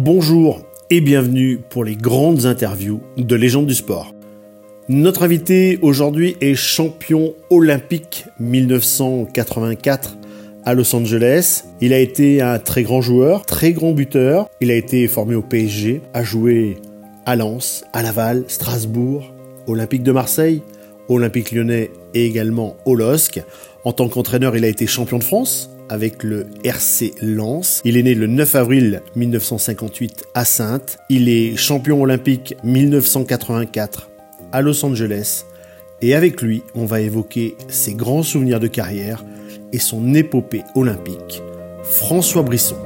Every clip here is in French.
Bonjour et bienvenue pour les grandes interviews de Légendes du Sport. Notre invité aujourd'hui est champion olympique 1984 à Los Angeles. Il a été un très grand joueur, très grand buteur. Il a été formé au PSG, a joué à Lens, à Laval, Strasbourg, Olympique de Marseille, Olympique Lyonnais et également au LOSC. En tant qu'entraîneur, il a été champion de France avec le RC Lens. Il est né le 9 avril 1958 à Saintes. Il est champion olympique 1984 à Los Angeles. Et avec lui, on va évoquer ses grands souvenirs de carrière et son épopée olympique. François Brisson.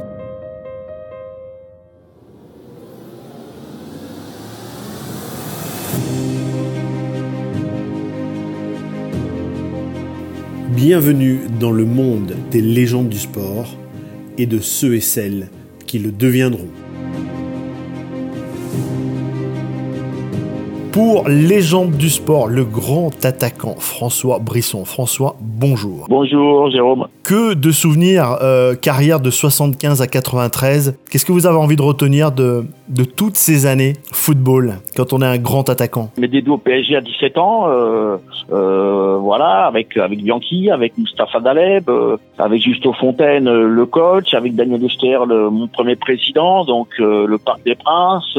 Bienvenue dans le monde des légendes du sport et de ceux et celles qui le deviendront. Pour Légendes du sport, le grand attaquant François Brisson. François, bonjour. Bonjour Jérôme. Que de souvenirs, carrière de 75 à 93. Qu'est-ce que vous avez envie de retenir de toutes ces années football quand on est un grand attaquant? Mes débuts au PSG à 17 ans, voilà, avec Bianchi, avec Mustapha Daleb, avec Justo Fontaine, le coach, avec Daniel Oster, mon premier président, donc le Parc des Princes.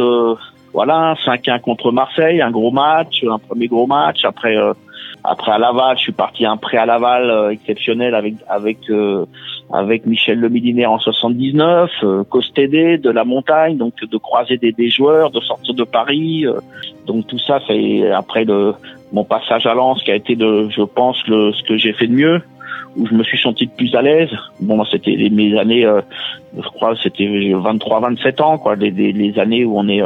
Voilà, 5-1 contre Marseille, un gros match, un premier gros match. Après à Laval, je suis parti un prêt à Laval exceptionnel avec Michel Le Milliner en 79, Costédé, de la montagne, donc de croiser des joueurs, de sortir de Paris. Donc tout ça, c'est après mon passage à Lens qui a été, je pense, ce que j'ai fait de mieux, où je me suis senti le plus à l'aise. Bon, moi, c'était mes années, je crois, c'était 23-27 ans, quoi, les années où on est...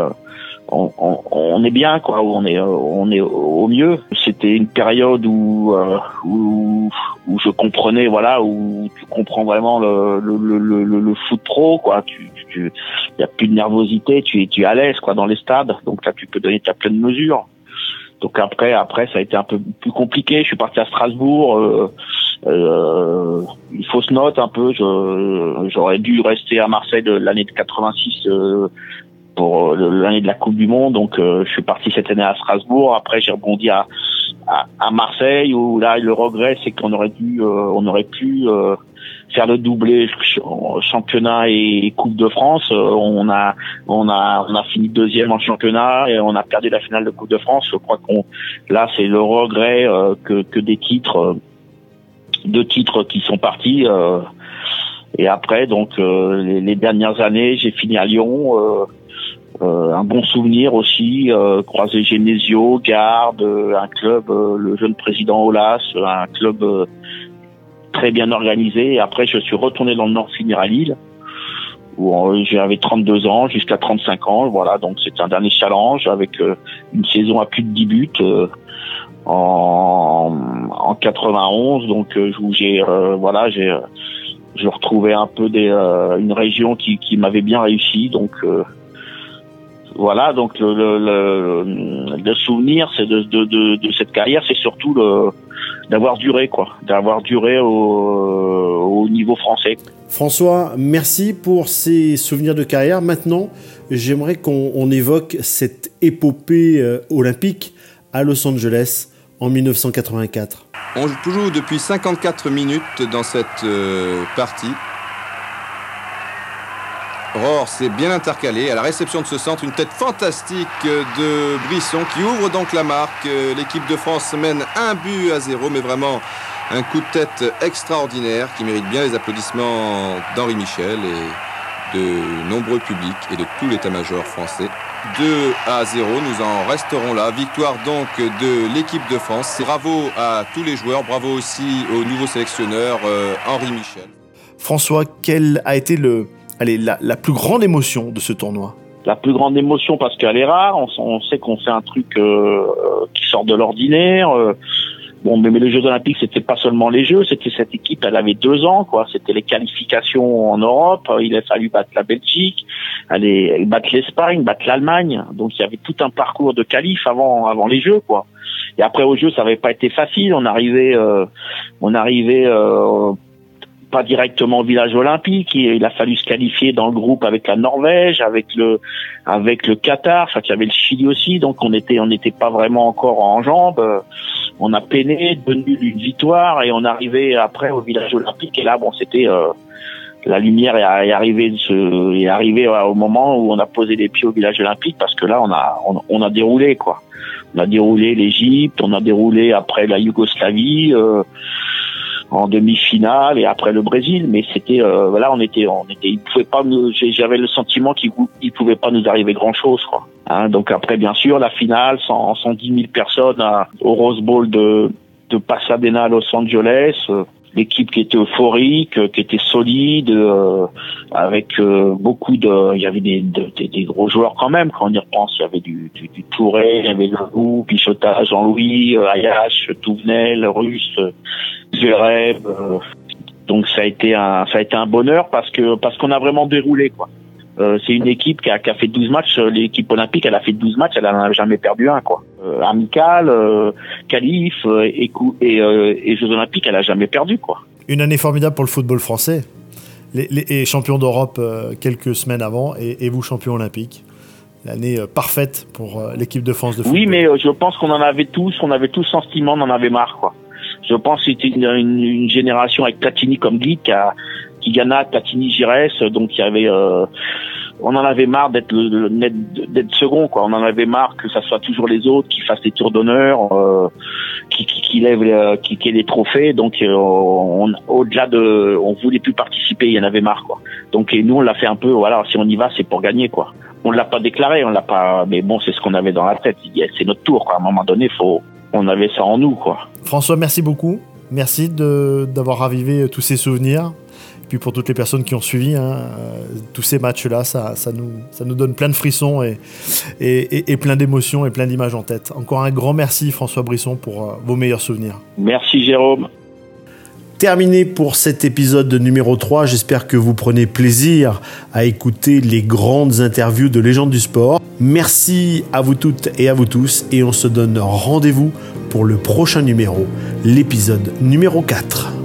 On est bien, quoi, on est au mieux. C'était une période où je comprenais, voilà, où tu comprends vraiment le foot pro, quoi. Tu y a plus de nervosité, tu es à l'aise, quoi, dans les stades. Donc là, tu peux donner ta pleine mesure. Donc après, ça a été un peu plus compliqué. Je suis parti à Strasbourg. Une fausse note un peu. J'aurais dû rester à Marseille de l'année de 86. Pour l'année de la Coupe du Monde, donc je suis parti cette année à Strasbourg. Après, j'ai rebondi à Marseille, où là le regret, c'est qu'on aurait dû, on aurait pu faire le doublé championnat et Coupe de France. On a fini deuxième en championnat et on a perdu la finale de Coupe de France. Je crois là, c'est le regret que des deux titres qui sont partis. Et après, donc les dernières années, j'ai fini à Lyon. Un bon souvenir aussi, croiser Genésio, Gardes, un club, le jeune président Aulas, un club très bien organisé. Et après, je suis retourné dans le Nord, finir à Lille, où j'avais 32 ans jusqu'à 35 ans. Voilà, donc c'était un dernier challenge avec une saison à plus de 10 buts en 91. Donc où je retrouvais un peu une région qui m'avait bien réussi. Voilà, donc le souvenir, c'est de cette carrière, c'est surtout d'avoir duré au niveau français. François, merci pour ces souvenirs de carrière. Maintenant, j'aimerais qu'on évoque cette épopée olympique à Los Angeles en 1984. On joue toujours depuis 54 minutes dans cette partie. Rohr s'est bien intercalé à la réception de ce centre, une tête fantastique de Brisson qui ouvre donc la marque. L'équipe de France mène 1-0, mais vraiment un coup de tête extraordinaire qui mérite bien les applaudissements d'Henri Michel et de nombreux publics et de tout l'état-major français. 2-0, nous en resterons là. Victoire donc de l'équipe de France. Bravo à tous les joueurs, bravo aussi au nouveau sélectionneur Henri Michel. François, quel a été la plus grande émotion de ce tournoi? La plus grande émotion parce qu'elle est rare. On sait qu'on fait un truc qui sort de l'ordinaire. Mais les Jeux Olympiques, c'était pas seulement les Jeux, c'était cette équipe. Elle avait 2 ans, quoi. C'était les qualifications en Europe. Il a fallu battre la Belgique, aller battre l'Espagne, battre l'Allemagne. Donc il y avait tout un parcours de qualif avant les Jeux, quoi. Et après aux Jeux, ça n'avait pas été facile. On arrivait pas directement au village olympique. Il a fallu se qualifier dans le groupe avec la Norvège, avec le Qatar. Enfin, il y avait le Chili aussi. Donc, on n'était pas vraiment encore en jambes. On a peiné, deux nuls, une victoire, et on arrivait après au village olympique. Et là, bon, c'était la lumière est arrivée au moment où on a posé les pieds au village olympique, parce que là, on a déroulé, quoi. On a déroulé l'Égypte, on a déroulé après la Yougoslavie en demi-finale, et après le Brésil. Mais c'était là, on était, ils pouvaient pas nous, j'avais le sentiment qu'ils pouvaient pas nous arriver grand-chose, quoi. Hein, donc après, bien sûr, la finale, 110 000 personnes au Rose Bowl de Pasadena à Los Angeles. L'équipe qui était euphorique, qui était solide, avec beaucoup de... Il y avait des gros joueurs quand même, quand on y repense. Il y avait du Touré, il y avait Lou, Pichota, Jean-Louis, Ayash, Touvenel, Russe, Zureb. Donc ça a été un bonheur parce qu'on a vraiment déroulé, quoi. C'est une équipe qui a fait 12 matchs. L'équipe olympique, elle a fait 12 matchs, elle n'a jamais perdu un, quoi. Amical, qualif et Jeux olympiques, elle n'a jamais perdu, quoi. Une année formidable pour le football français. Et champion d'Europe quelques semaines avant, et vous champion olympique. L'année parfaite pour l'équipe de France de football. Oui, mais je pense qu'on en avait tous, le sentiment, on en avait marre, quoi. Je pense que c'était une génération avec Platini comme guide qui gagna, Platini, Giresse, donc il y avait... on en avait marre d'être second, quoi. On en avait marre que ça soit toujours les autres qui fassent les tours d'honneur, qui lèvent, qui aient les trophées. Donc on voulait plus participer, il y en avait marre, quoi. Donc et nous on l'a fait un peu, voilà, si on y va c'est pour gagner, quoi. On l'a pas déclaré, on l'a pas, mais bon, c'est ce qu'on avait dans la tête. C'est notre tour, quoi. À un moment donné, on avait ça en nous, quoi. François, merci beaucoup. Merci d'avoir ravivé tous ces souvenirs. Puis pour toutes les personnes qui ont suivi, tous ces matchs-là, ça nous donne plein de frissons et plein d'émotions et plein d'images en tête. Encore un grand merci, François Brisson, pour vos meilleurs souvenirs. Merci, Jérôme. Terminé pour cet épisode numéro 3. J'espère que vous prenez plaisir à écouter les grandes interviews de légendes du sport. Merci à vous toutes et à vous tous. Et on se donne rendez-vous pour le prochain numéro, l'épisode numéro 4.